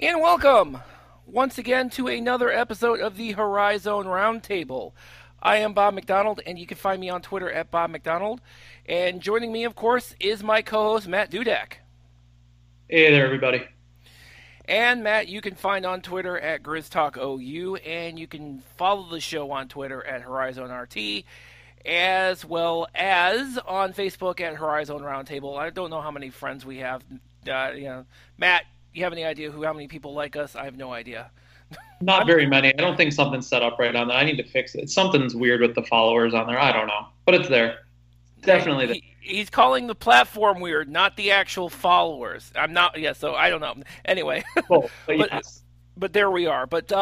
And welcome once again to another episode of the Horizon Roundtable. I am Bob McDonald, and you can find me on Twitter at Bob McDonald. And joining me, of course, is my co-host, Matt Dudek. Hey there, everybody. And Matt, you can find on Twitter at GrizzTalkOU, and you can follow the show on Twitter at HorizonRT, as well as on Facebook at Horizon Roundtable. I don't know how many friends we have. Matt, you have any idea how many people like us? I have no idea. Not very many. I don't think something's set up right on that. I need to fix it. Something's weird with the followers on there. I don't know, but it's there. Definitely. He's calling the platform weird, not the actual followers. So I don't know. Anyway, cool. But there we are. But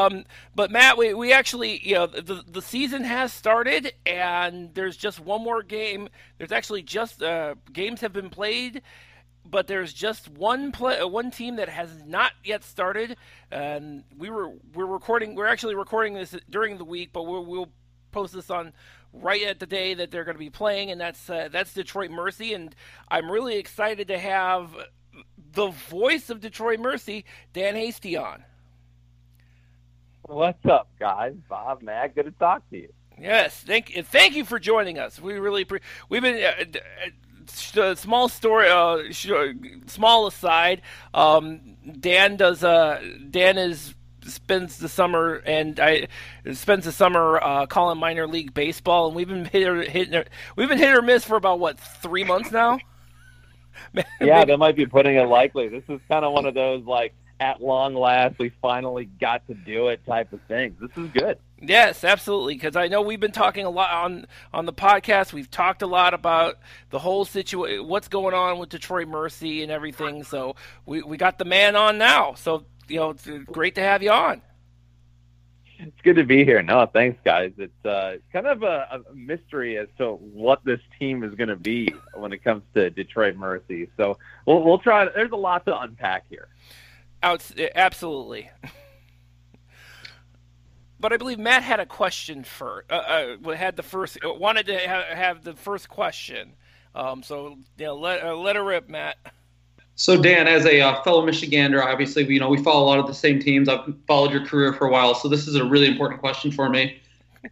Matt, we actually, the season has started, and there's just one more game. There's actually just games have been played, but there's just one team that has not yet started. And we're actually recording this during the week, but we'll post this on right at the day that they're going to be playing, and that's Detroit Mercy. And I'm really excited to have the voice of Detroit Mercy, Dan Hasty, on. What's up, guys? Bob, Matt, good to talk to you. Yes, thank you for joining us. We really we've been small story. Small aside, Dan spends the summer calling minor league baseball, and we've been hit or miss for about 3 months now. Yeah, that might be putting it lightly. This is kind of one of those at long last we finally got to do it type of things. This is good. Yes, absolutely, because I know we've been talking a lot on the podcast. We've talked a lot about the whole situation, what's going on with Detroit Mercy and everything. So we got the man on now. So. It's great to have you on. It's good to be here. No, thanks, guys. It's kind of a mystery as to what this team is going to be when it comes to Detroit Mercy. So we'll try. There's a lot to unpack here. Absolutely. But I believe Matt had a question first. Wanted to have the first question. Let her rip, Matt. So, Dan, as a fellow Michigander, obviously, we follow a lot of the same teams. I've followed your career for a while, so this is a really important question for me.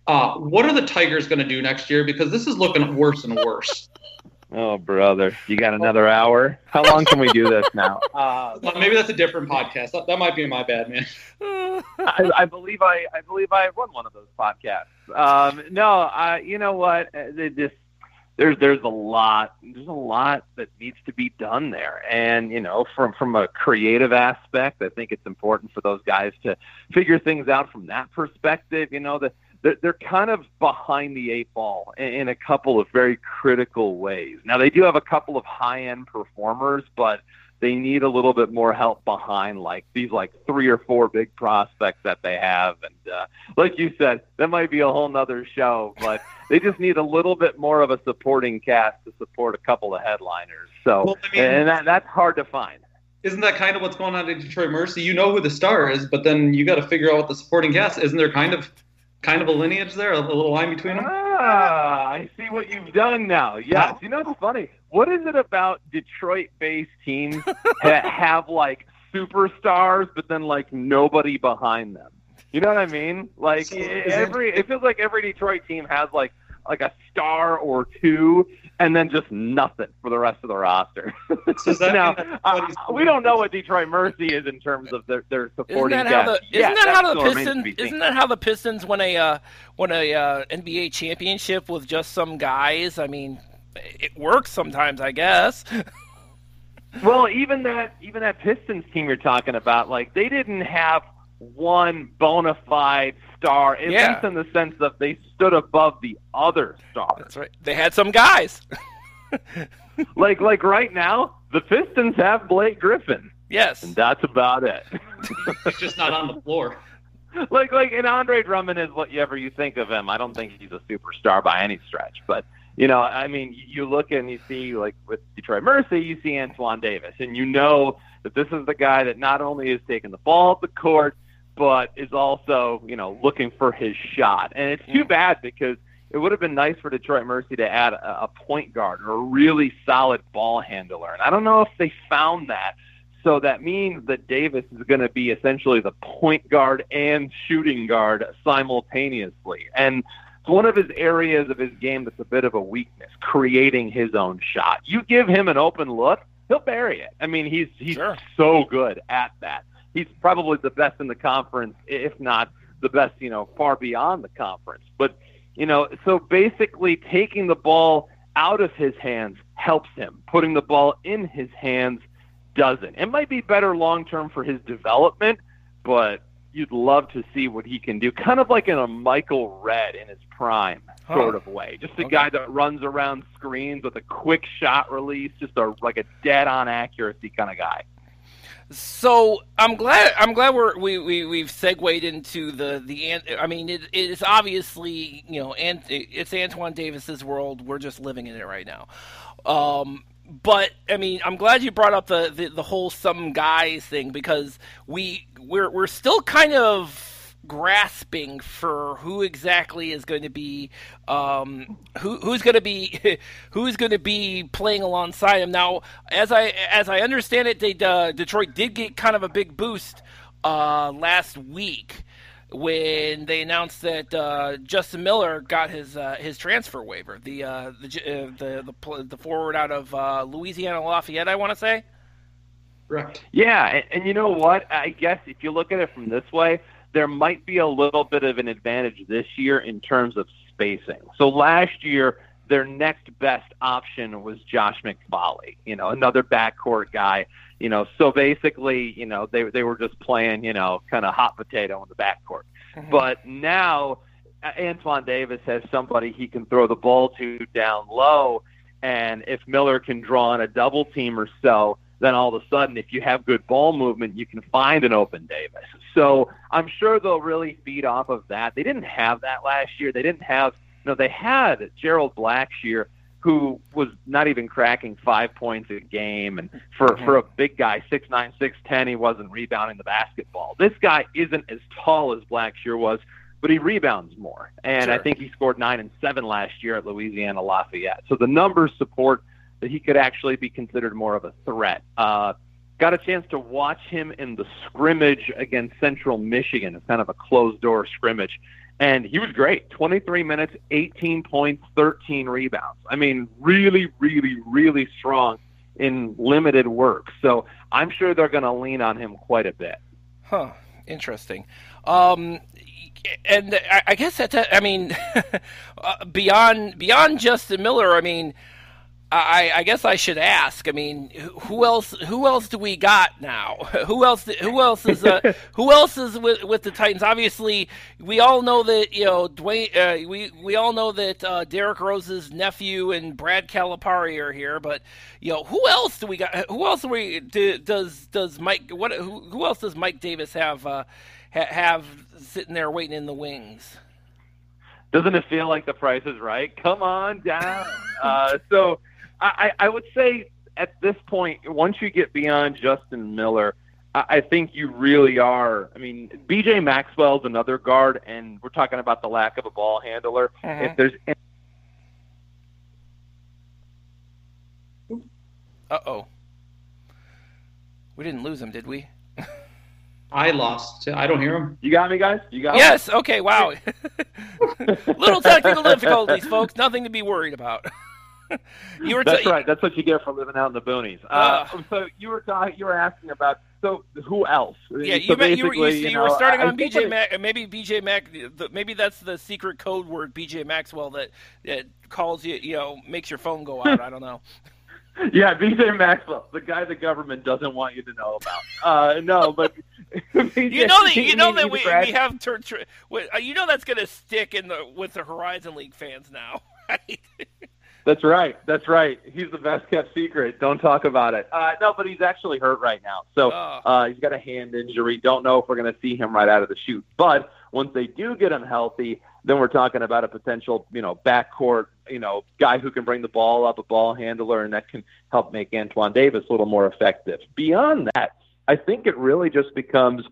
What are the Tigers going to do next year? Because this is looking worse and worse. Oh, brother. You got another hour? How long can we do this now? Maybe that's a different podcast. That might be my bad, man. I believe I have won one of those podcasts. You know what? There's a lot that needs to be done there. And, from a creative aspect, I think it's important for those guys to figure things out from that perspective. They're kind of behind the eight ball in a couple of very critical ways. Now, they do have a couple of high-end performers, but they need a little bit more help behind these 3 or 4 big prospects that they have. And like you said, that might be a whole nother show, but they just need a little bit more of a supporting cast to support a couple of headliners. So, that's hard to find. Isn't that kind of what's going on at Detroit Mercy? You know who the star is, but then you got to figure out what the supporting cast is. Isn't there kind of a lineage there, a little line between them? Ah, I see what you've done now. Yes. It's funny. What is it about Detroit-based teams that have, superstars, but then, nobody behind them? You know what I mean? It feels like every Detroit team has, like a star or two, and then just nothing for the rest of the roster. So we don't know what Detroit Mercy is in terms of their supporting cast. Isn't that how the Pistons won a NBA championship with just some guys? I mean, it works sometimes, I guess. Well, even that Pistons team you're talking about, they didn't have one bona fide star, at least in the sense that they stood above the other stars. That's right. They had some guys. like right now, the Pistons have Blake Griffin. Yes. And that's about it. He's just not on the floor. And Andre Drummond is whatever you think of him. I don't think he's a superstar by any stretch, but you look and you see, with Detroit Mercy, you see Antoine Davis, and you know that this is the guy that not only is taking the ball up the court, but is also, looking for his shot. And it's too bad because it would have been nice for Detroit Mercy to add a point guard or a really solid ball handler. And I don't know if they found that. So that means that Davis is going to be essentially the point guard and shooting guard simultaneously. And it's one of his areas of his game that's a bit of a weakness, creating his own shot. You give him an open look, he'll bury it. I mean, he's sure. So good at that. He's probably the best in the conference, if not the best, you know, far beyond the conference. But, you know, so basically taking the ball out of his hands helps him. Putting the ball in his hands doesn't. It might be better long-term for his development, but you'd love to see what he can do. Kind of like in a Michael Redd in his prime sort of way. Just a guy that runs around screens with a quick shot release, just like a dead-on accuracy kind of guy. So I'm glad we've segued into the I mean, it is obviously, you know, and it's Antoine Davis's world. We're just living in it right now. But I mean, I'm glad you brought up the whole some guys thing, because we're still kind of grasping for who exactly is going to be who's going to be playing alongside him. Now, as I understand it, Detroit did get kind of a big boost last week when they announced that Justin Miller got his transfer waiver, the forward out of Louisiana Lafayette, I want to say. Right. Yeah, and you know what? I guess if you look at it from this way, there might be a little bit of an advantage this year in terms of spacing. So last year, their next best option was Josh McFauly, you know, another backcourt guy, you know. So basically, you know, they were just playing, you know, kind of hot potato in the backcourt. Mm-hmm. But now Antoine Davis has somebody he can throw the ball to down low, and if Miller can draw on a double team or so, then all of a sudden, if you have good ball movement, you can find an open Davis. So I'm sure they'll really feed off of that. They didn't have that last year. They didn't have – no, they had Gerald Blackshear, who was not even cracking 5 points a game. And for a big guy, 6'9", 6'10", he wasn't rebounding the basketball. This guy isn't as tall as Blackshear was, but he rebounds more. And sure. I think he scored 9 and 7 last year at Louisiana Lafayette. So the numbers support that he could actually be considered more of a threat. Got a chance to watch him in the scrimmage against Central Michigan. It's kind of a closed-door scrimmage. And he was great. 23 minutes, 18 points, 13 rebounds. I mean, really, really, really strong in limited work. So I'm sure they're going to lean on him quite a bit. Huh. Interesting. And I guess that's, I mean, beyond Justin Miller, I mean, I guess I should ask. I mean, who else do we got now? Who else is with the Titans? Obviously, we all know that, you know, Dwayne. We all know that Derrick Rose's nephew and Brad Calipari are here. But, you know, who else do we got? Who else do we does Mike? What? Who else does Mike Davis have sitting there waiting in the wings? Doesn't it feel like the price is right? Come on down. So I would say at this point, once you get beyond Justin Miller, I think you really are. I mean, B.J. Maxwell is another guard, and we're talking about the lack of a ball handler. Uh-huh. If there's Uh-oh. We didn't lose him, did we? I lost. I don't hear him. You got me, guys? You got yes. Me? Yes. Okay, wow. Little technical difficulties, folks. Nothing to be worried about. That's right. That's what you get for living out in the boonies. So you were asking about, so who else? Yeah, so you were starting on BJ Mac. Maybe BJ Mac. Maybe that's the secret code word, BJ Maxwell, that calls you. You know, makes your phone go out. I don't know. Yeah, B.J. Maxwell, the guy the government doesn't want you to know about. No, but you know that we have you know that's going to stick with the Horizon League fans now, right? That's right. He's the best kept secret. Don't talk about it. No, but he's actually hurt right now, so he's got a hand injury. Don't know if we're going to see him right out of the chute. But once they do get him healthy, then we're talking about a potential, you know, backcourt, you know, guy who can bring the ball up, a ball handler, and that can help make Antoine Davis a little more effective. Beyond that, I think it really just becomes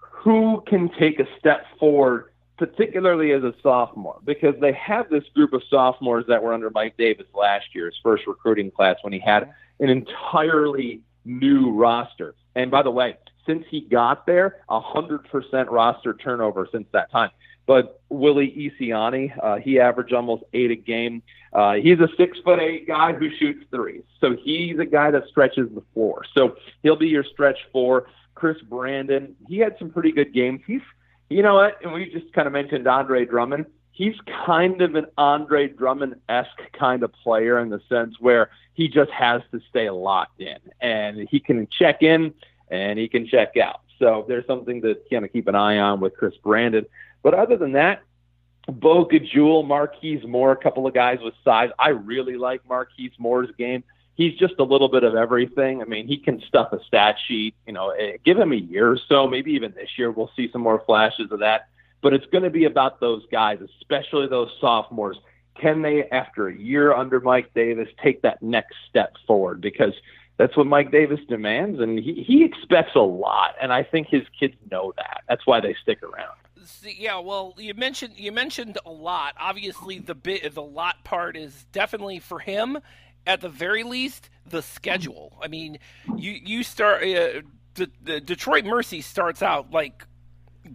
who can take a step forward, particularly as a sophomore, because they have this group of sophomores that were under Mike Davis last year, his first recruiting class, when he had an entirely new roster. And by the way, since he got there, 100% roster turnover since that time. But Willy Isiani, he averaged almost 8 a game. He's a 6'8" guy who shoots threes. So he's a guy that stretches the floor. So he'll be your stretch four. Chris Brandon, he had some pretty good games. He's, you know what? And we just kind of mentioned Andre Drummond. He's kind of an Andre Drummond-esque kind of player in the sense where he just has to stay locked in, and he can check in and he can check out. So there's something to kind of keep an eye on with Chris Brandon. But other than that, Boca Jewell, Marquise Moore, a couple of guys with size. I really like Marquise Moore's game. He's just a little bit of everything. I mean, he can stuff a stat sheet. You know, give him a year or so, maybe even this year, we'll see some more flashes of that. But it's going to be about those guys, especially those sophomores. Can they, after a year under Mike Davis, take that next step forward? Because that's what Mike Davis demands, and he expects a lot. And I think his kids know that. That's why they stick around. Yeah, well, you mentioned a lot. Obviously, the lot part is definitely for him. At the very least, the schedule. I mean, you start the Detroit Mercy starts out like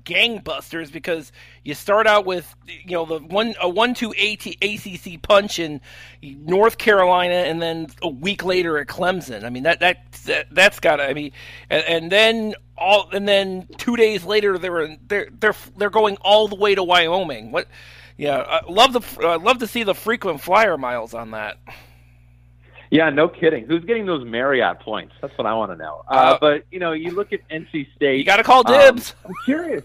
gangbusters because you start out with, you know, a 1-2 ACC punch in North Carolina, and then a week later at Clemson. I mean that's gotta. I mean, and then 2 days later they're going all the way to Wyoming. What? Yeah, I love to see the frequent flyer miles on that. Yeah, no kidding. Who's getting those Marriott points? That's what I want to know. But, you know, you look at NC State. You got to call dibs. I'm curious,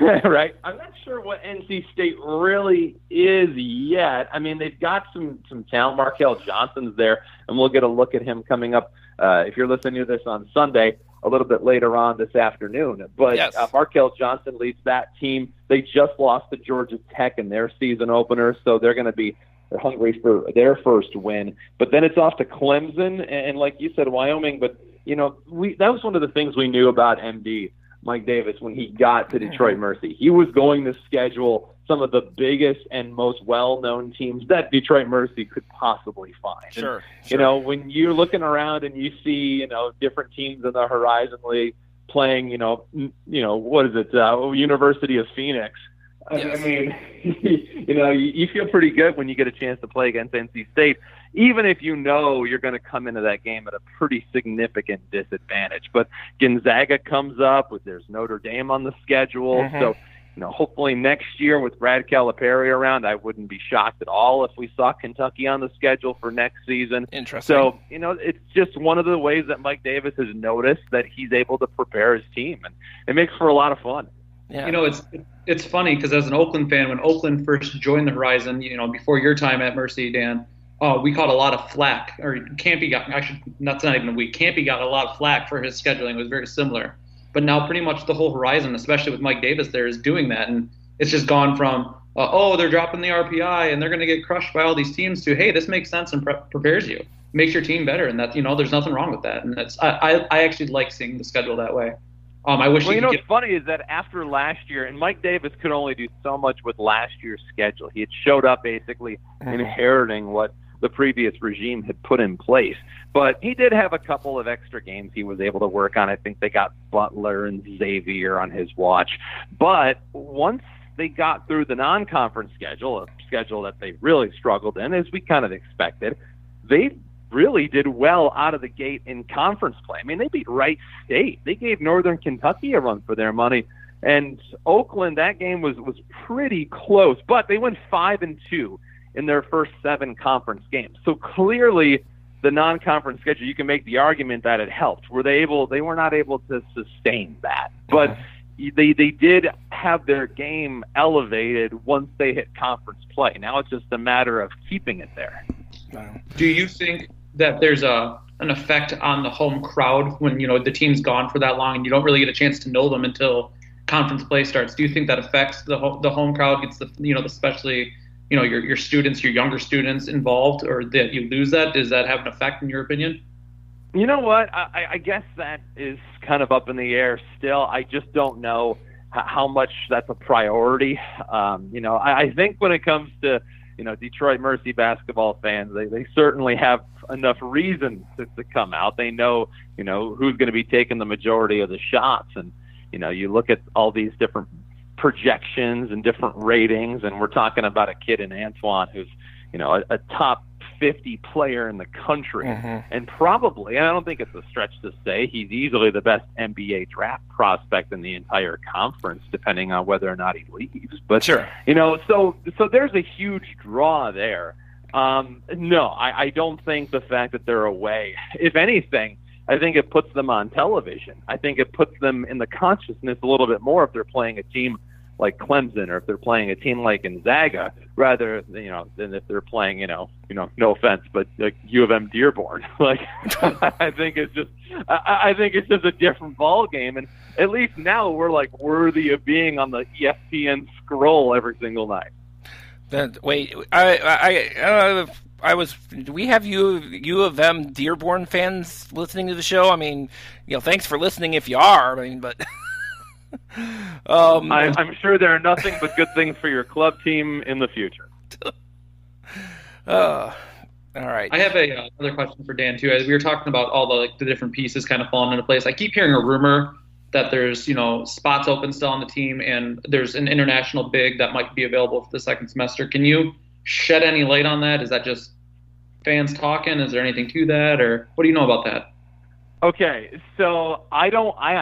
right? I'm not sure what NC State really is yet. I mean, they've got some talent. Markel Johnson's there, and we'll get a look at him coming up, if you're listening to this on Sunday, a little bit later on this afternoon. But yes. Markel Johnson leads that team. They just lost to Georgia Tech in their season opener, so they're going to be – they're hungry for their first win, but then it's off to Clemson and like you said, Wyoming. But you know, that was one of the things we knew about MD Mike Davis when he got to Detroit Mercy. He was going to schedule some of the biggest and most well-known teams that Detroit Mercy could possibly find. Sure, and, you know, when you're looking around and you see, you know, different teams in the Horizon League playing, you know, what is it, University of Phoenix. Yes. I mean, you know, you feel pretty good when you get a chance to play against NC State, even if you know you're going to come into that game at a pretty significant disadvantage. But Gonzaga comes up, there's Notre Dame on the schedule. Mm-hmm. So, you know, hopefully next year with Brad Calipari around, I wouldn't be shocked at all if we saw Kentucky on the schedule for next season. Interesting. So, you know, it's just one of the ways that Mike Davis has noticed that he's able to prepare his team, and it makes for a lot of fun. Yeah. You know, it's funny because as an Oakland fan, when Oakland first joined the Horizon, you know, before your time at Mercy, Dan, we caught a lot of flack. Or Campy got, actually, that's not even a week. Campy got a lot of flack for his scheduling. It was very similar. But now pretty much the whole Horizon, especially with Mike Davis there, is doing that. And it's just gone from, they're dropping the RPI and they're going to get crushed by all these teams to, hey, this makes sense and prepares you. Makes your team better. And, that you know, there's nothing wrong with that. And that's I actually like seeing the schedule that way. I wish. Well, you know what's funny is that after last year, and Mike Davis could only do so much with last year's schedule. He had showed up basically inheriting what the previous regime had put in place. But he did have a couple of extra games he was able to work on. I think they got Butler and Xavier on his watch. But once they got through the non-conference schedule, a schedule that they really struggled in, as we kind of expected, they really did well out of the gate in conference play. I mean, they beat Wright State. They gave Northern Kentucky a run for their money. And Oakland, that game was pretty close, but they went 5-2 in their first 7 conference games. So clearly the non-conference schedule, you can make the argument that it helped. They were not able to sustain that. But they did have their game elevated once they hit conference play. Now it's just a matter of keeping it there. Do you think that there's an effect on the home crowd when, you know, the team's gone for that long and you don't really get a chance to know them until conference play starts? Do you think that affects the home crowd, gets the, you know, especially, you know, your students, your younger students involved, or that you lose that? Does that have an effect in your opinion? You know what? I guess that is kind of up in the air still. I just don't know how much that's a priority. You know, I think when it comes to, you know, Detroit Mercy basketball fans, they certainly have enough reason to come out. They know, you know, who's going to be taking the majority of the shots. And, you know, you look at all these different projections and different ratings, and we're talking about a kid in Antoine who's, you know, a top 50 player in the country. Mm-hmm. And probably, and I don't think it's a stretch to say, he's easily the best NBA draft prospect in the entire conference, depending on whether or not he leaves. But, sure. You know, so there's a huge draw there. No, I don't think the fact that they're away, if anything, I think it puts them on television. I think it puts them in the consciousness a little bit more if they're playing a team like Clemson, or if they're playing a team like Gonzaga, rather, you know, than if they're playing, you know, no offense, but like U of M Dearborn. Like, I think it's just a different ball game, and at least now we're like worthy of being on the ESPN scroll every single night. Do we have U of M Dearborn fans listening to the show? I mean, you know, thanks for listening if you are. I mean, but. I'm sure there are nothing but good things for your club team in the future. All right. I have another question for Dan too. As we were talking about all the different pieces kind of falling into place, I keep hearing a rumor that there's, you know, spots open still on the team, and there's an international big that might be available for the second semester. Can you shed any light on that? Is that just fans talking? Is there anything to that, or what do you know about that? Okay, so I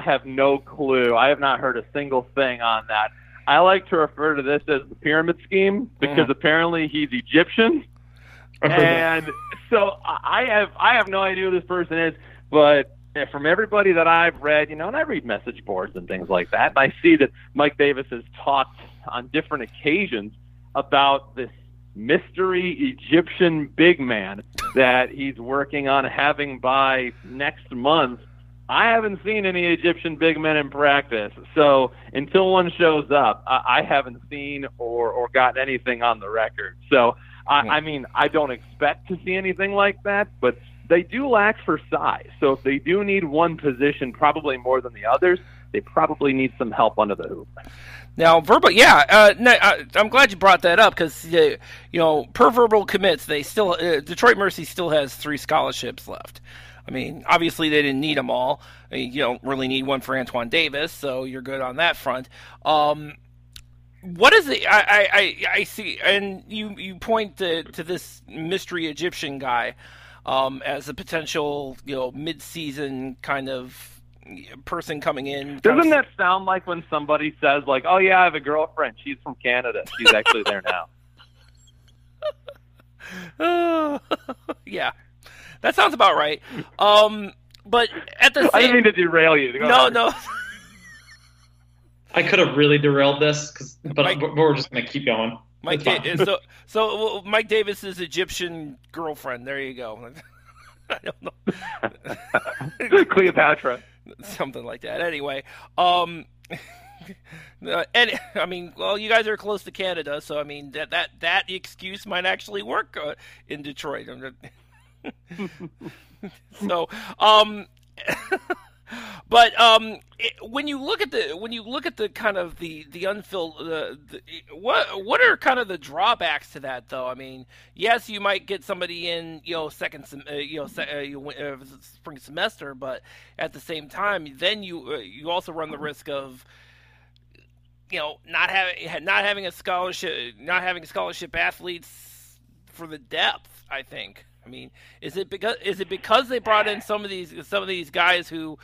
have no clue. I have not heard a single thing on that. I like to refer to this as the pyramid scheme because apparently he's Egyptian. And so I have no idea who this person is, but from everybody that I've read, you know, and I read message boards and things like that, and I see that Mike Davis has talked on different occasions about this mystery Egyptian big man that he's working on having by next month. I haven't seen any Egyptian big men in practice, so until one shows up, I haven't seen or got anything on the record. So, I mean, I don't expect to see anything like that, but they do lack for size. So if they do need one position probably more than the others, they probably need some help under the hoop. Now, verbal, yeah. I'm glad you brought that up because, you know, per verbal commits, they still Detroit Mercy still has 3 scholarships left. I mean, obviously they didn't need them all. I mean, you don't really need one for Antoine Davis, so you're good on that front. What is it? I see, and you point to this mystery Egyptian guy as a potential, you know, mid-season kind of person coming in. Doesn't that sound like when somebody says, like, oh yeah, I have a girlfriend, she's from Canada, she's actually there now? Yeah, that sounds about right. But at the same... I didn't mean to derail you. No. I could have really derailed this, but we're just going to keep going. So Mike Davis's Egyptian girlfriend, there you go. I don't know. Cleopatra. Something like that. Anyway, and I mean, well, you guys are close to Canada, so I mean that excuse might actually work in Detroit. So, but when you look at the kind of the unfilled, what are kind of the drawbacks to that though? I mean, yes, you might get somebody in, you know, spring semester, but at the same time, then you also run the risk of, you know, not having scholarship athletes for the depth, I think. I mean, is it because they brought in some of these guys who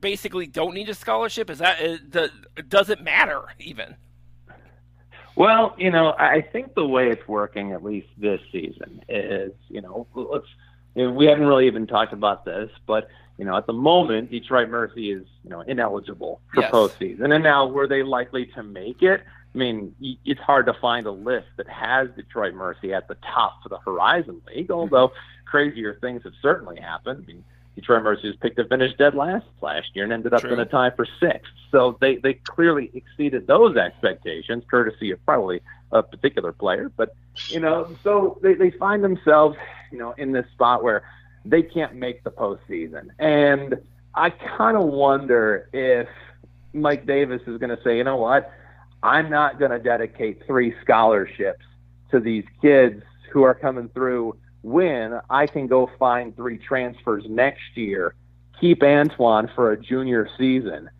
basically don't need a scholarship? Does it matter even? Well, you know, I think the way it's working, at least this season, is, you know, we haven't really even talked about this, but, you know, at the moment, Detroit Mercy is, you know, ineligible for postseason. And now, were they likely to make it? I mean, it's hard to find a list that has Detroit Mercy at the top for the Horizon League, although crazier things have certainly happened. I mean, Detroit Mercy was picked to finish dead last year and ended up in a tie for 6th. So they clearly exceeded those expectations, courtesy of probably a particular player. But, you know, so they find themselves, you know, in this spot where they can't make the postseason. And I kind of wonder if Mike Davis is going to say, you know what, I'm not going to dedicate 3 scholarships to these kids who are coming through win, I can go find three transfers next year, keep Antoine for a junior season,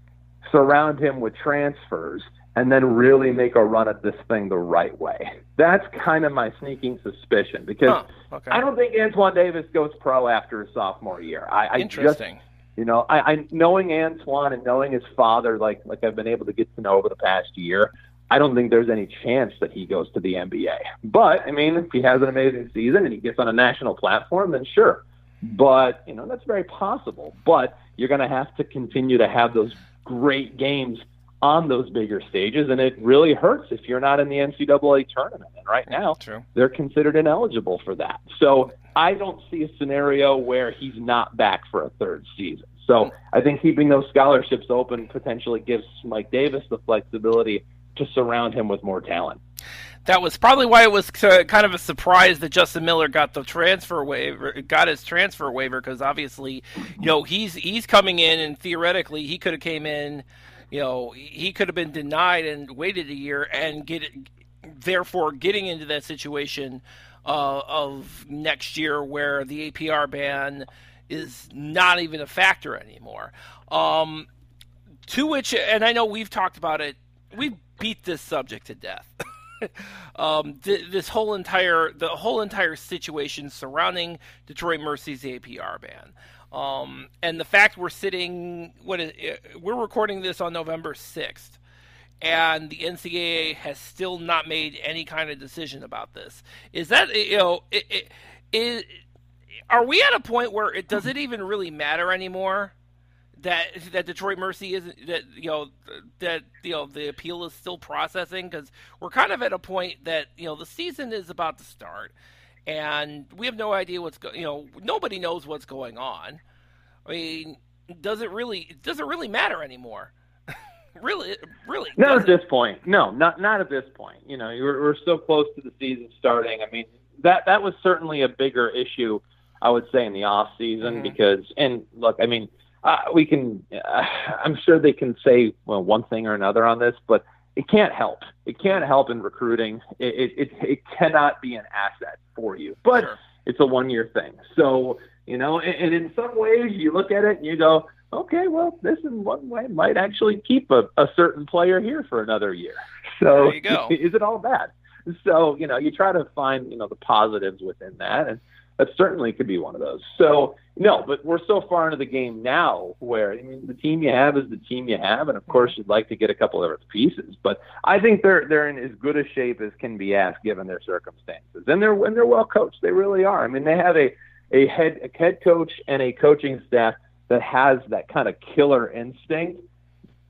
surround him with transfers, and then really make a run at this thing the right way. That's kind of my sneaking suspicion, because I don't think Antoine Davis goes pro after his sophomore year. Interesting. I knowing Antoine and knowing his father, like I've been able to get to know over the past year, I don't think there's any chance that he goes to the NBA. But, I mean, if he has an amazing season and he gets on a national platform, then sure. But, that's very possible. But you're going to have to continue to have those great games on those bigger stages, and it really hurts if you're not in the NCAA tournament. And right now, they're considered ineligible for that. So I don't see a scenario where he's not back for a third season. So I think keeping those scholarships open potentially gives Mike Davis the flexibility to surround him with more talent. That was probably why it was kind of a surprise that Justin Miller got his transfer waiver, because obviously, he's coming in, and theoretically he could have came in, he could have been denied and waited a year and getting into that situation of next year where the APR ban is not even a factor anymore. To which, and I know we've talked about it, we beat this subject to death. The whole entire situation surrounding Detroit Mercy's APR ban, and the fact we're recording this on November 6th, and the NCAA has still not made any kind of decision about this. Is that are we at a point where does it even really matter anymore? That Detroit Mercy isn't that the appeal is still processing, because we're kind of at a point that the season is about to start, and we have no idea nobody knows what's going on. I mean, does it really matter anymore? really? Not at this point. No, not at this point. We're so close to the season starting. I mean, that was certainly a bigger issue, I would say, in the off season because, and look, I mean. I'm sure they can say one thing or another on this, but it can't help. It can't help in recruiting. It cannot be an asset for you, but it's a one-year thing. So, and in some ways you look at it and you go, okay, well, this in one way might actually keep a certain player here for another year. So there you go. Is it all bad? So, you try to find, the positives within that, and that certainly could be one of those. So, no, but we're so far into the game now where, the team you have is the team you have, and of course you'd like to get a couple of pieces. But I think they're in as good a shape as can be asked given their circumstances. And they're well coached. They really are. I mean, they have a head coach and a coaching staff that has that kind of killer instinct.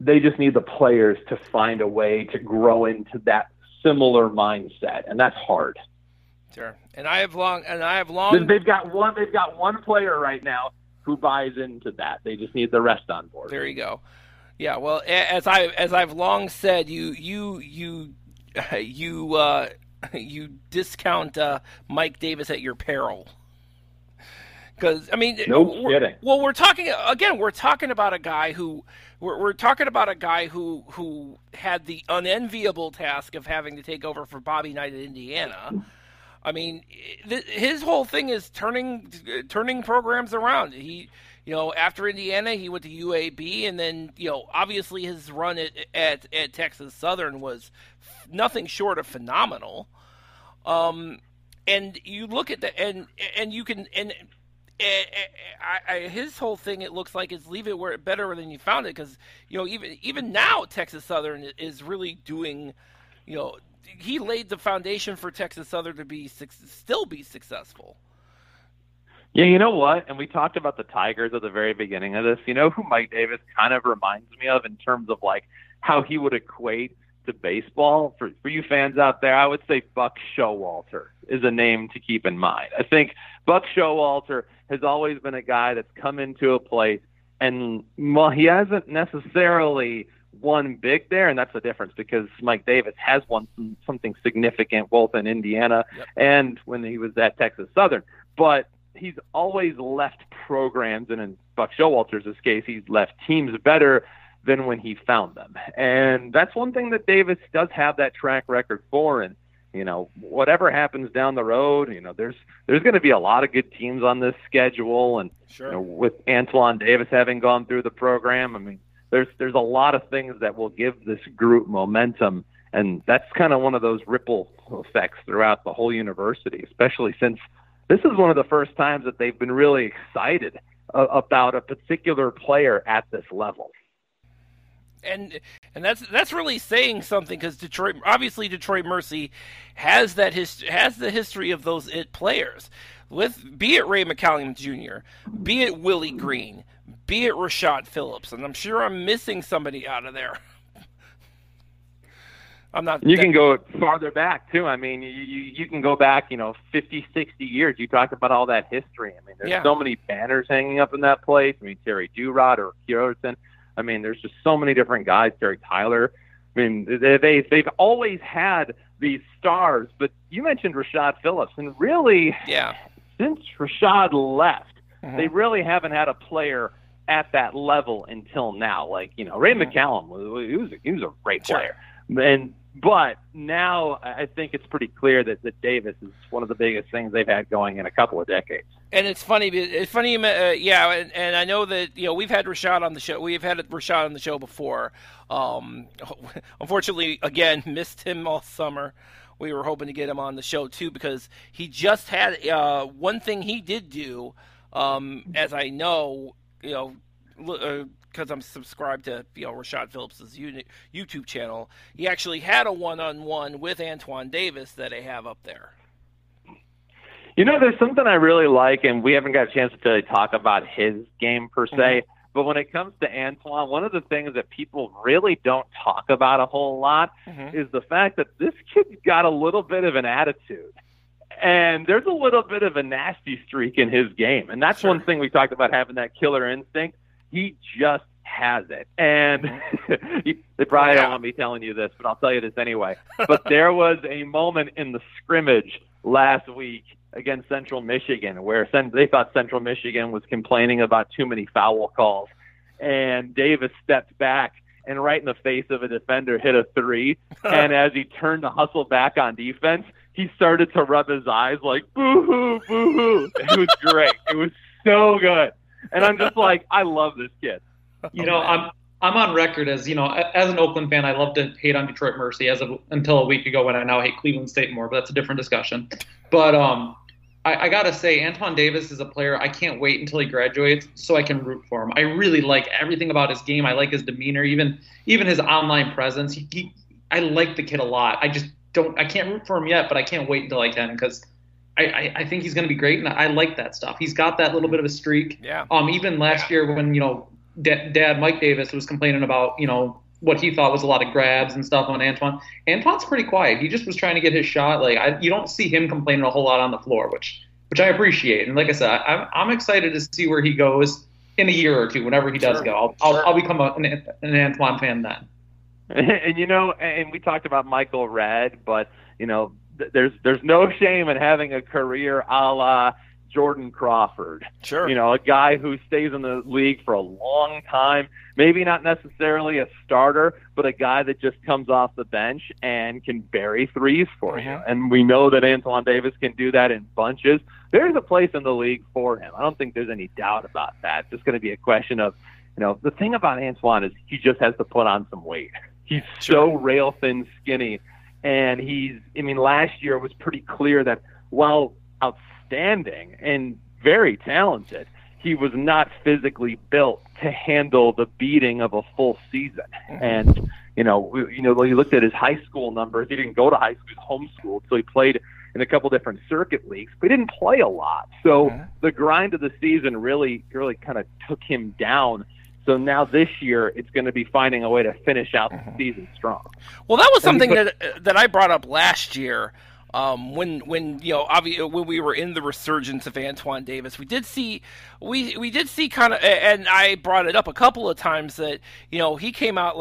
They just need the players to find a way to grow into that similar mindset, and that's hard. Sure. And they've got one player right now who buys into that. They just need the rest on board. There you go. Yeah. Well, as I've long said, you discount Mike Davis at your peril. Because no kidding. Well, we're talking about a guy who who had the unenviable task of having to take over for Bobby Knight at Indiana. I mean, his whole thing is turning programs around. He, after Indiana, he went to UAB, and then, obviously his run at Texas Southern was nothing short of phenomenal. And you look at that, and you can, and his whole thing, it looks like, is leave it where better than you found it, because even now Texas Southern is really doing, he laid the foundation for Texas Southern to still be successful. Yeah, you know what? And we talked about the Tigers at the very beginning of this. You know who Mike Davis kind of reminds me of in terms of like how he would equate to baseball? For you fans out there, I would say Buck Showalter is a name to keep in mind. I think Buck Showalter has always been a guy that's come into a place, and well, he hasn't necessarily won big there, and that's the difference, because Mike Davis has won something significant both in Indiana and when he was at Texas Southern, but he's always left programs, and in Buck Showalter's case, he's left teams better than when he found them, and that's one thing that Davis does have that track record for, and you know, whatever happens down the road, you know, there's going to be a lot of good teams on this schedule. And sure, you know, with Antoine Davis having gone through the program, I mean, there's a lot of things that will give this group momentum. And that's kind of one of those ripple effects throughout the whole university, especially since this is one of the first times that they've been really excited about a particular player at this level. And that's really saying something, because Detroit Mercy has the history of those it players, with be it Ray McCallum Jr., be it Willie Green, be it Rashad Phillips, and I'm sure I'm missing somebody out of there. I'm not. You can go farther back too. I mean, you can go back, you know, 50, 60 years. You talked about all that history. I mean, there's so many banners hanging up in that place. I mean, Terry Durod or Kiersten. I mean, there's just so many different guys, Terry Tyler. I mean, they've always had these stars, but you mentioned Rashad Phillips, and really, since Rashad left, they really haven't had a player at that level until now. Like, you know, Ray McCallum, he was a great player. But now I think it's pretty clear that Davis is one of the biggest things they've had going in a couple of decades. And it's funny, and I know that, you know, we've had Rashad on the show. We've had Rashad on the show before. Unfortunately, again, missed him all summer. We were hoping to get him on the show too, because he just had one thing he did do, as I know, you know, because I'm subscribed to, you know, Rashad Phillips's YouTube channel, he actually had a one-on-one with Antoine Davis that they have up there. You know, there's something I really like, and we haven't got a chance to really talk about his game per se, but when it comes to Antoine, one of the things that people really don't talk about a whole lot is the fact that this kid's got a little bit of an attitude. And there's a little bit of a nasty streak in his game. And that's one thing we talked about, having that killer instinct. He just has it. And they probably don't want me telling you this, but I'll tell you this anyway. But there was a moment in the scrimmage last week against Central Michigan where they thought Central Michigan was complaining about too many foul calls. And Davis stepped back and right in the face of a defender hit a three. And as he turned to hustle back on defense, he started to rub his eyes like, boo-hoo, boo-hoo. It was great. It was so good. And I'm just like, I love this kid. You know, I'm on record as, you know, as an Oakland fan, I love to hate on Detroit Mercy until a week ago, when I now hate Cleveland State more, but that's a different discussion. But I got to say, Antoine Davis is a player I can't wait until he graduates so I can root for him. I really like everything about his game. I like his demeanor, even his online presence. I like the kid a lot. I can't root for him yet, but I can't wait until I can, because I think he's going to be great, and I like that stuff. He's got that little bit of a streak. Yeah. Even last year when, you know, Dad Mike Davis was complaining about, you know, what he thought was a lot of grabs and stuff on Antoine. Antoine's pretty quiet. He just was trying to get his shot. Like, you don't see him complaining a whole lot on the floor, which I appreciate. And like I said, I'm excited to see where he goes in a year or two, whenever he does go. I'll become an Antoine fan then. And, you know, and we talked about Michael Redd, but, you know, there's no shame in having a career a la Jordan Crawford. Sure. You know, a guy who stays in the league for a long time, maybe not necessarily a starter, but a guy that just comes off the bench and can bury threes for you. And we know that Antoine Davis can do that in bunches. There's a place in the league for him. I don't think there's any doubt about that. It's just going to be a question of, you know, the thing about Antoine is he just has to put on some weight. He's so rail thin skinny. And last year it was pretty clear that while outstanding and very talented, he was not physically built to handle the beating of a full season. And, you know, when you looked at his high school numbers, he didn't go to high school, he was homeschooled, so he played in a couple different circuit leagues, but he didn't play a lot. So the grind of the season really kind of took him down. So now this year, it's going to be finding a way to finish out the season strong. Well, that was something that I brought up last year when you know, obviously when we were in the resurgence of Antoine Davis, we did see kind of, and I brought it up a couple of times that, you know, he came out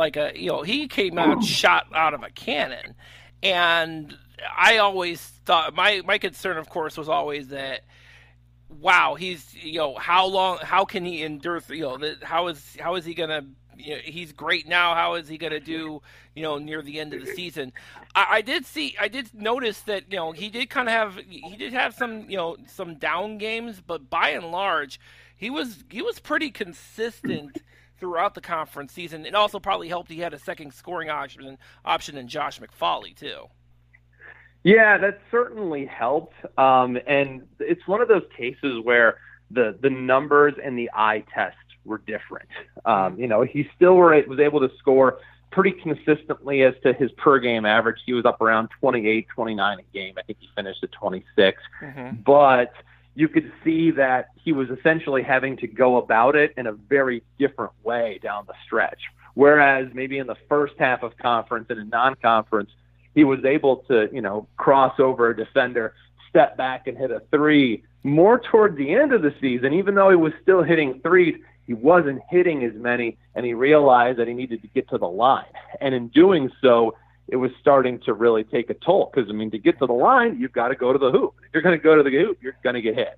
shot out of a cannon, and I always thought my concern, of course, was always that, wow, he's, you know, how can he endure, you know, how is he going to you know, he's great now. How is he going to do, you know, near the end of the season? I did notice that, you know, he did have some, you know, some down games, but by and large, he was pretty consistent throughout the conference season. It also probably helped he had a second scoring option in Josh McFauly too. Yeah, that certainly helped. And it's one of those cases where the numbers and the eye test were different. You know, he still was able to score pretty consistently as to his per game average. He was up around 28, 29 a game. I think he finished at 26. Mm-hmm. But you could see that he was essentially having to go about it in a very different way down the stretch. Whereas maybe in the first half of conference and in non-conference, he was able to, you know, cross over a defender, step back and hit a three. More toward the end of the season, even though he was still hitting threes, he wasn't hitting as many, and he realized that he needed to get to the line. And in doing so, it was starting to really take a toll because, I mean, to get to the line, you've got to go to the hoop. If you're going to go to the hoop, you're going to get hit.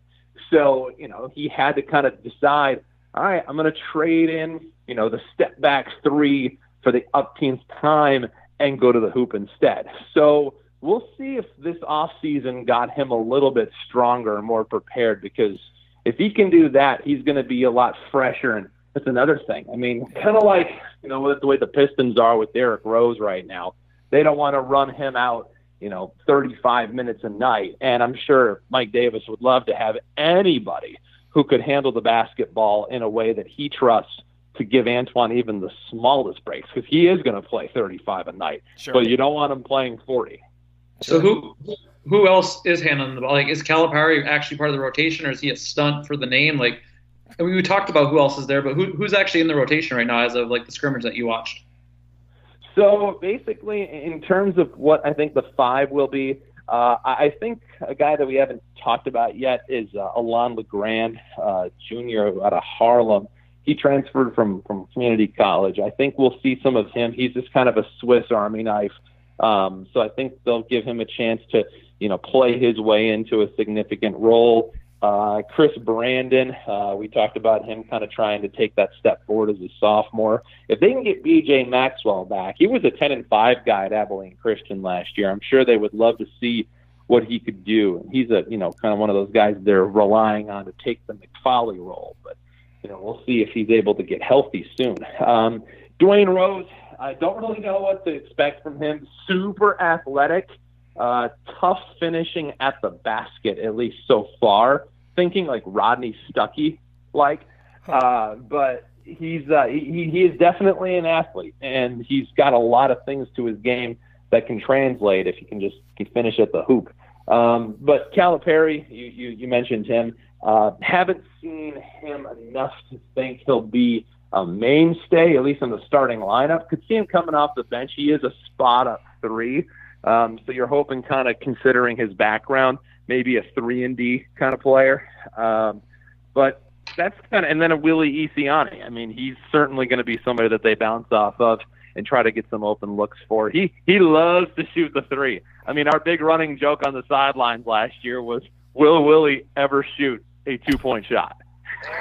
So, you know, he had to kind of decide, all right, I'm going to trade in, you know, the step back three for the up-team's time and go to the hoop instead. So we'll see if this offseason got him a little bit stronger and more prepared, because if he can do that, he's going to be a lot fresher. And that's another thing. I mean, kind of like, you know, the way the Pistons are with Derrick Rose right now. They don't want to run him out, you know, 35 minutes a night. And I'm sure Mike Davis would love to have anybody who could handle the basketball in a way that he trusts to give Antoine even the smallest breaks, because he is going to play 35 a night, sure. But you don't want him playing 40. So who else is handling the ball? Like, is Calipari actually part of the rotation, or is he a stunt for the name? Like, I mean, we talked about who else is there, but who's actually in the rotation right now as of like the scrimmage that you watched? So basically, in terms of what I think the five will be, I think a guy that we haven't talked about yet is Alon LeGrand Jr. out of Harlem. He transferred from community college. I think we'll see some of him. He's just kind of a Swiss Army knife. So I think they'll give him a chance to, you know, play his way into a significant role. Chris Brandon, we talked about him kind of trying to take that step forward as a sophomore. If they can get B.J. Maxwell back, he was a 10-5 guy at Abilene Christian last year. I'm sure they would love to see what he could do. He's a, you know, kind of one of those guys they're relying on to take the McFauly role, but you know, we'll see if he's able to get healthy soon. Dwayne Rose, I don't really know what to expect from him. Super athletic, tough finishing at the basket, at least so far. Thinking like Rodney Stuckey, like. But he's he is definitely an athlete, and he's got a lot of things to his game that can translate if he can just finish at the hoop. But Calipari, you mentioned him. Haven't seen him enough to think he'll be a mainstay, at least in the starting lineup. Could see him coming off the bench. He is a spot-up three. So you're hoping, kind of considering his background, maybe a 3-and-D kind of player. But that's kind of – and then a Willy Isiani. I mean, he's certainly going to be somebody that they bounce off of and try to get some open looks for. He loves to shoot the three. I mean, our big running joke on the sidelines last year was, will Willie ever shoot a two-point shot?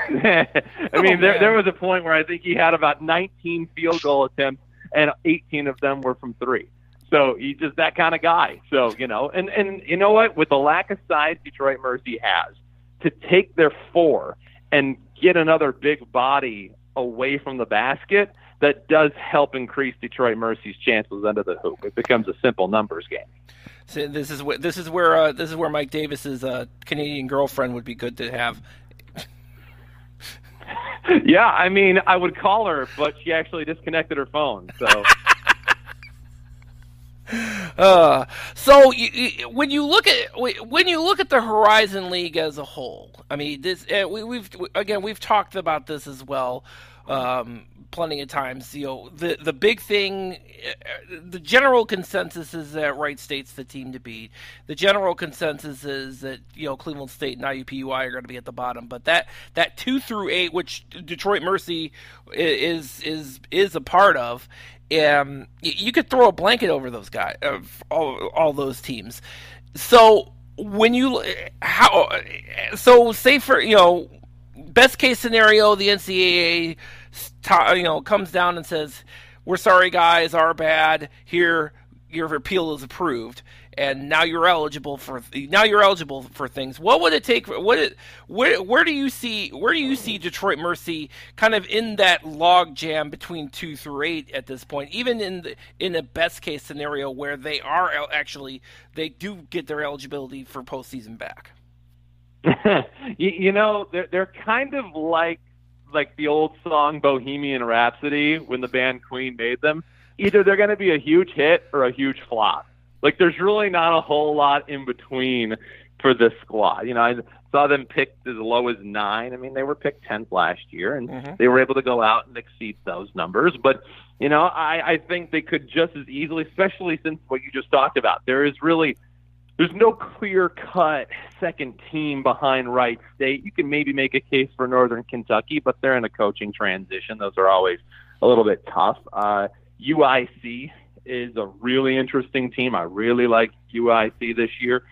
I mean, there was a point where I think he had about 19 field goal attempts, and 18 of them were from three. So he's just that kind of guy. So, you know, and you know what? With the lack of size Detroit Mercy has, to take their four and get another big body away from the basket, that does help increase Detroit Mercy's chances under the hoop. It becomes a simple numbers game. So this is where Mike Davis's Canadian girlfriend would be good to have. Yeah, I mean, I would call her, but she actually disconnected her phone. So, when you look at the Horizon League as a whole, I mean, this we've talked about this as well. Plenty of times, you know, the big thing, the general consensus is that Wright State's the team to beat. The general consensus is that, you know, Cleveland State and IUPUI are going to be at the bottom. But that 2 through 8, which Detroit Mercy is a part of, you could throw a blanket over those guys, all those teams. So say for, you know, best case scenario, the NCAA comes down and says, "We're sorry, guys, our bad. Here, your appeal is approved, and now you're eligible for things." What would it take? Where do you see Detroit Mercy kind of in that logjam between 2 through 8 at this point? Even in a best case scenario where they are they do get their eligibility for postseason back. You know, they're kind of like the old song Bohemian Rhapsody when the band Queen made them. Either they're going to be a huge hit or a huge flop. Like, there's really not a whole lot in between for this squad. You know, I saw them picked as low as 9. I mean, they were picked 10th last year, and they were able to go out and exceed those numbers. But, you know, I think they could just as easily, especially since what you just talked about. There's no clear-cut second team behind Wright State. You can maybe make a case for Northern Kentucky, but they're in a coaching transition. Those are always a little bit tough. UIC is a really interesting team. I really like UIC this year.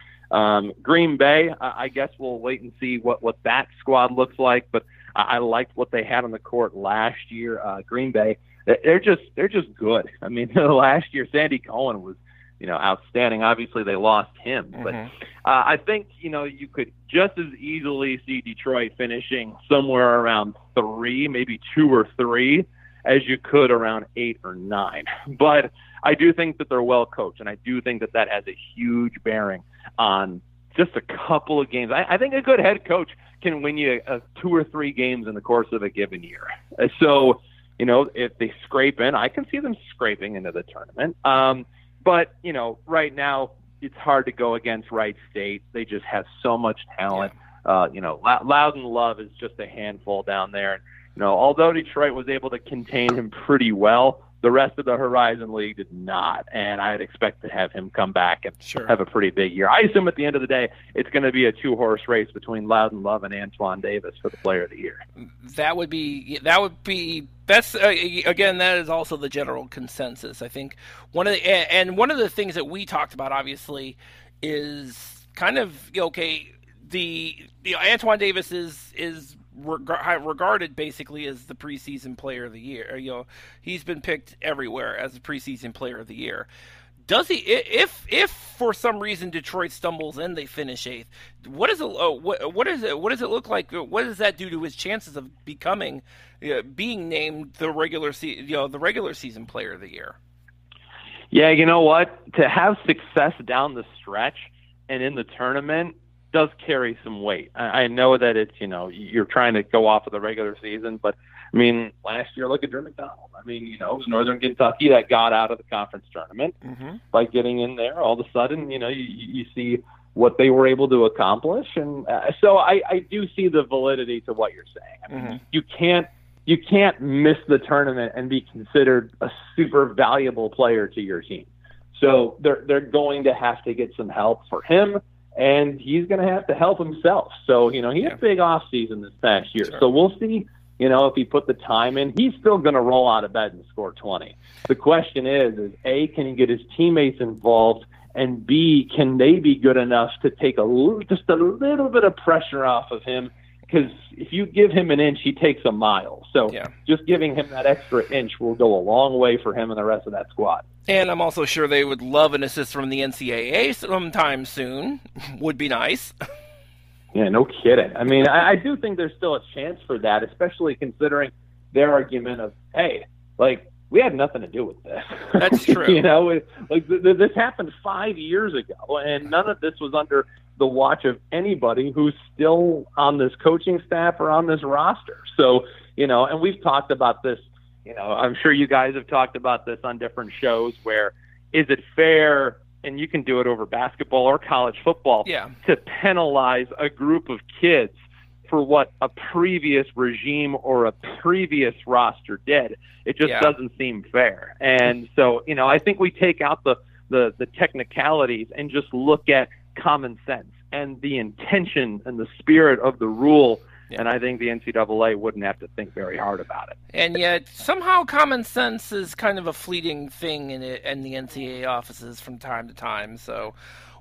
Green Bay, I guess we'll wait and see what that squad looks like, but I liked what they had on the court last year. Green Bay, they're just good. I mean, last year Sandy Cohen was, you know, outstanding. Obviously, they lost him, but I think, you know, you could just as easily see Detroit finishing somewhere around 3, maybe 2 or 3, as you could around 8 or 9. But I do think that they're well coached, and I do think that that has a huge bearing on just a couple of games. I think a good head coach can win you 2 or 3 games in the course of a given year. So, you know, if they scrape in, I can see them scraping into the tournament. But, you know, right now it's hard to go against Wright State. They just have so much talent. You know, Loudon Love is just a handful down there. You know, although Detroit was able to contain him pretty well, the rest of the Horizon League did not, and I'd expect to have him come back and have a pretty big year. I assume at the end of the day, it's going to be a 2-horse race between Loudon Love and Antoine Davis for the Player of the Year. That would be best. Again, that is also the general consensus. I think one of the things that we talked about, obviously, is kind of Antoine Davis is regarded basically as the preseason player of the year. You know, he's been picked everywhere as the preseason player of the year. Does he? If for some reason Detroit stumbles and they finish 8th, what does it look like? What does that do to his chances of being named the regular season player of the year? Yeah, you know what? To have success down the stretch and in the tournament does carry some weight. I know that it's, you know, you're trying to go off of the regular season, but I mean, last year, look at Drew McDonald. I mean, you know, it was Northern Kentucky that got out of the conference tournament by getting in there. All of a sudden, you know, you see what they were able to accomplish, and so I do see the validity to what you're saying. I mean, you can't miss the tournament and be considered a super valuable player to your team. So they're going to have to get some help for him. And he's going to have to help himself. So, you know, he had a big off season this past year. So we'll see, you know, if he put the time in. He's still going to roll out of bed and score 20. The question is A, can he get his teammates involved? And B, can they be good enough to take just a little bit of pressure off of him? Because if you give him an inch, he takes a mile. So just giving him that extra inch will go a long way for him and the rest of that squad. And I'm also sure they would love an assist from the NCAA sometime soon. Would be nice. Yeah, no kidding. I mean, I do think there's still a chance for that, especially considering their argument of, hey, like, we had nothing to do with this. That's true. You know, this happened 5 years ago, and none of this was under the watch of anybody who's still on this coaching staff or on this roster. So, you know, and we've talked about this. You know, I'm sure you guys have talked about this on different shows where is it fair, and you can do it over basketball or college football, to penalize a group of kids for what a previous regime or a previous roster did. It just doesn't seem fair. And so, you know, I think we take out the technicalities and just look at common sense and the intention and the spirit of the rule. And I think the NCAA wouldn't have to think very hard about it. And yet, somehow common sense is kind of a fleeting thing in the NCAA offices from time to time. So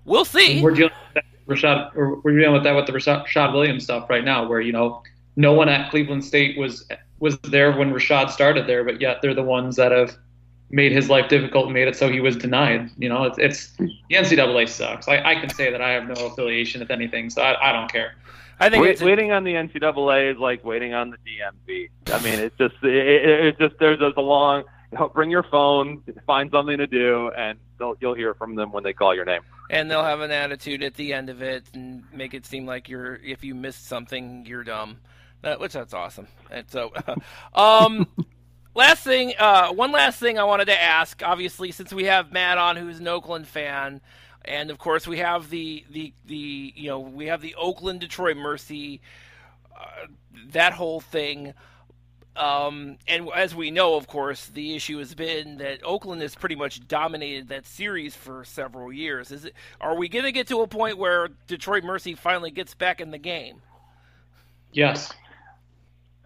we'll see. We're dealing with Rashad, with the Rashad Williams stuff right now, where, you know, no one at Cleveland State was was there when Rashad started there, but yet they're the ones that have made his life difficult and made it so he was denied. You know, it's the NCAA sucks. I can say that I have no affiliation with anything, so I don't care. I think waiting on the NCAA is like waiting on the DMV. I mean, it's just there's a long. Bring your phone, find something to do, and you'll hear from them when they call your name. And they'll have an attitude at the end of it and make it seem like if you missed something, you're dumb. That's awesome. And so, one last thing I wanted to ask. Obviously, since we have Matt on, who's an Oakland fan, and of course we have the Oakland Detroit Mercy, that whole thing. And as we know, of course, the issue has been that Oakland has pretty much dominated that series for several years. Are we going to get to a point where Detroit Mercy finally gets back in the game? Yes.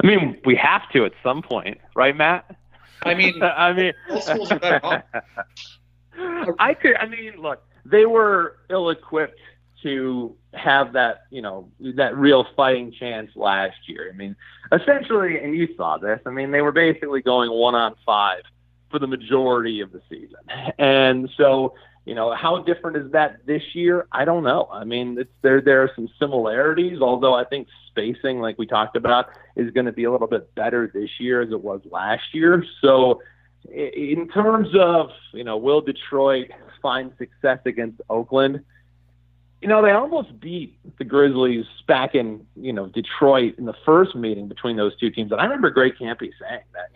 I mean, we have to at some point, right, Matt? I mean, all schools are better off. Look, they were ill-equipped to have that, that real fighting chance last year. I mean, essentially, and you saw this, I mean, they were basically going 1-on-5 for the majority of the season. And so, how different is that this year? I don't know. I mean, there are some similarities, although I think spacing, like we talked about, is going to be a little bit better this year as it was last year. So in terms of, will Detroit find success against Oakland? They almost beat the Grizzlies back in, Detroit in the first meeting between those two teams. And I remember Greg Campy saying that,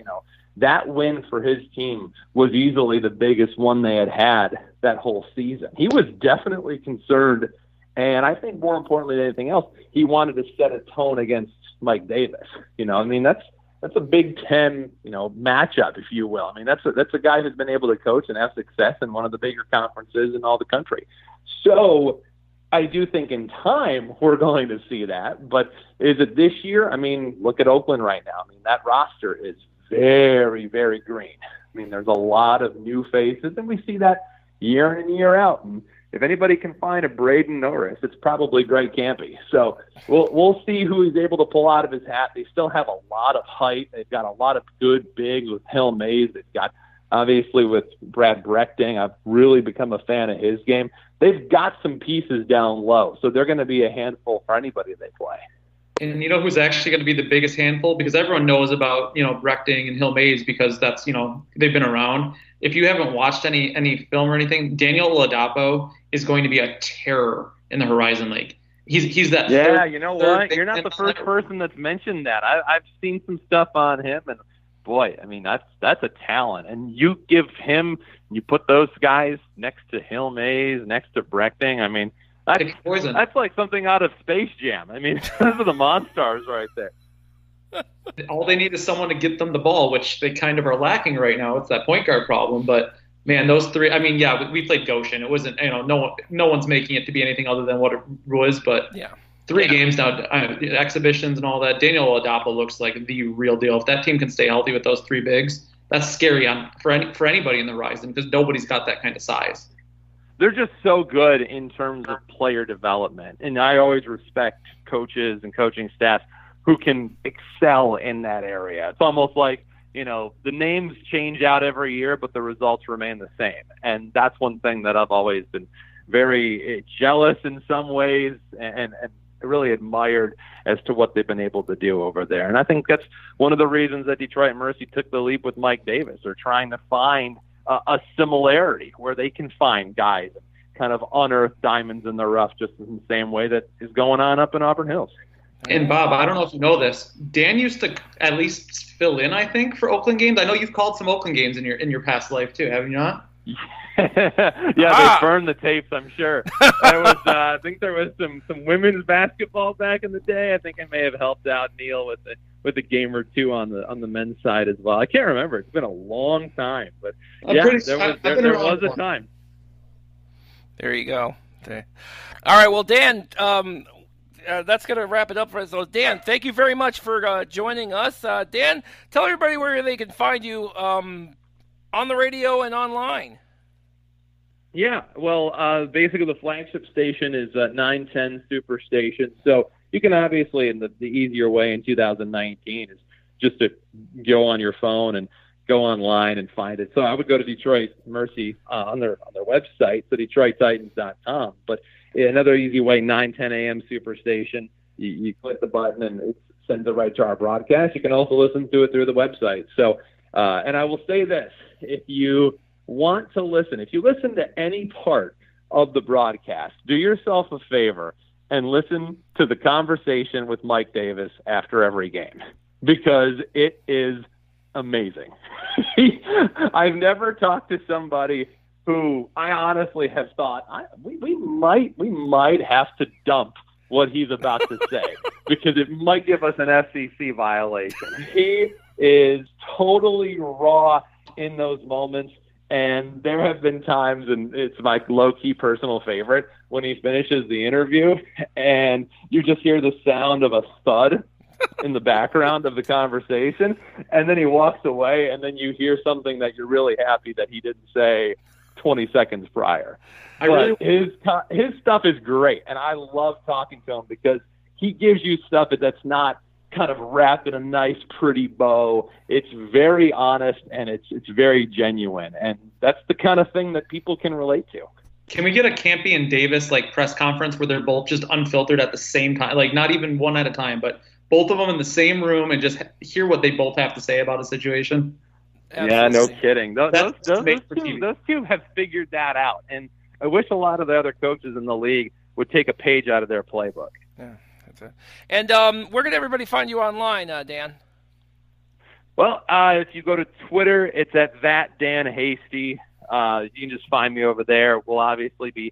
that win for his team was easily the biggest one they had that whole season. He was definitely concerned. And I think more importantly than anything else, he wanted to set a tone against Mike Davis. That's a Big Ten, matchup, if you will. I mean, that's a guy who's been able to coach and have success in one of the bigger conferences in all the country. So I do think in time we're going to see that, but is it this year? I mean, look at Oakland right now. I mean, that roster is very, very green. I mean, there's a lot of new faces, and we see that year in and year out. And if anybody can find a Braden Norris, it's probably Greg Campy. So we'll see who he's able to pull out of his hat. They still have a lot of height. They've got a lot of good bigs with Hill Mays. They've got, obviously, with Brad Brechting, I've really become a fan of his game. They've got some pieces down low, so they're going to be a handful for anybody they play. And you know who's actually going to be the biggest handful? Because everyone knows about, Brechting and Hill Mays because that's, they've been around. If you haven't watched any film or anything, Daniel Oladapo is going to be a terror in the Horizon League. He's that. Yeah, third, you know what? You're not the first person that's mentioned that. I've seen some stuff on him, and boy, I mean, that's a talent. And you put those guys next to Hill Mays, next to Brechting. I mean, that's like something out of Space Jam. I mean, those are the Monstars right there. All they need is someone to get them the ball, which they kind of are lacking right now. It's that point guard problem. But, man, those three – I mean, yeah, we played Goshen. It wasn't – no one's making it to be anything other than what it was. But yeah. Three games now, exhibitions and all that. Daniel Oladapo looks like the real deal. If that team can stay healthy with those three bigs, that's scary for anybody in the Horizon because nobody's got that kind of size. They're just so good in terms of player development. And I always respect coaches and coaching staff who can excel in that area. It's almost like, the names change out every year, but the results remain the same. And that's one thing that I've always been very jealous in some ways and really admired as to what they've been able to do over there. And I think that's one of the reasons that Detroit Mercy took the leap with Mike Davis. They're trying to find a similarity where they can find guys and kind of unearth diamonds in the rough just in the same way that is going on up in Auburn Hills. And, Bob, I don't know if you know this. Dan used to at least fill in, I think, for Oakland games. I know you've called some Oakland games in your past life too, haven't you not? They burned the tapes, I'm sure. I think there was some women's basketball back in the day. I think I may have helped out Neil with a game or two on the men's side as well. I can't remember. It's been a long time, but there was a time. There you go. Okay. All right. Well, Dan, that's going to wrap it up for us. So, Dan, thank you very much for joining us. Dan, tell everybody where they can find you on the radio and online. Yeah, well, basically the flagship station is 910 Superstation. So you can obviously, in the easier way in 2019 is just to go on your phone and go online and find it. So I would go to Detroit Mercy on their website, so DetroitTitans.com. But another easy way, 9, 10 a.m. Superstation. You click the button and it sends it right to our broadcast. You can also listen to it through the website. So, and I will say this, if you want to listen, if you listen to any part of the broadcast, do yourself a favor and listen to the conversation with Mike Davis after every game, because it is amazing. I've never talked to somebody who I honestly have thought we might have to dump what he's about to say because it might give us an FCC violation. He is totally raw in those moments. And there have been times, and it's my low-key personal favorite, when he finishes the interview and you just hear the sound of a thud in the background of the conversation, and then he walks away, and then you hear something that you're really happy that he didn't say 20 seconds prior. His stuff is great, and I love talking to him because he gives you stuff that's not kind of wrapped in a nice, pretty bow. It's very honest, and it's very genuine, and that's the kind of thing that people can relate to. Can we get a Campy and Davis like press conference where they're both just unfiltered at the same time, like not even one at a time, but both of them in the same room and just hear what they both have to say about a situation? Yeah, no kidding. Those two have figured that out, and I wish a lot of the other coaches in the league would take a page out of their playbook. Yeah. And where can everybody find you online, Dan? Well, if you go to Twitter, it's at @ThatDanHasty. You can just find me over there. We'll obviously be,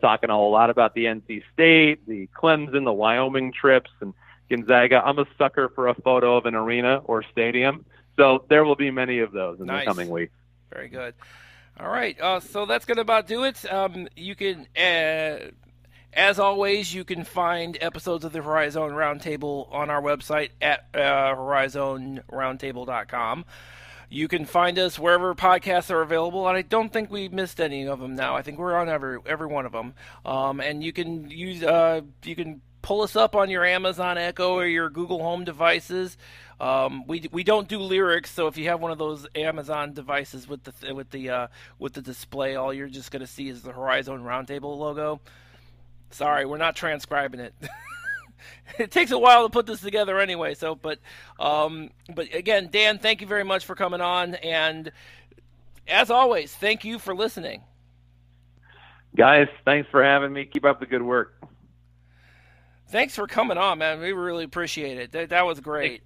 talking a whole lot about the NC State, the Clemson, the Wyoming trips, and Gonzaga. I'm a sucker for a photo of an arena or stadium, so there will be many of those in the coming week. Very good. All right, so that's going to about do it. You can... As always, you can find episodes of the Horizon Roundtable on our website at horizonroundtable.com. You can find us wherever podcasts are available, and I don't think we missed any of them now. I think we're on every one of them. And you can use pull us up on your Amazon Echo or your Google Home devices. We don't do lyrics, so if you have one of those Amazon devices with the display, all you're just going to see is the Horizon Roundtable logo. Sorry, we're not transcribing it. It takes a while to put this together anyway. But again, Dan, thank you very much for coming on. And as always, thank you for listening. Guys, thanks for having me. Keep up the good work. Thanks for coming on, man. We really appreciate it. That was great.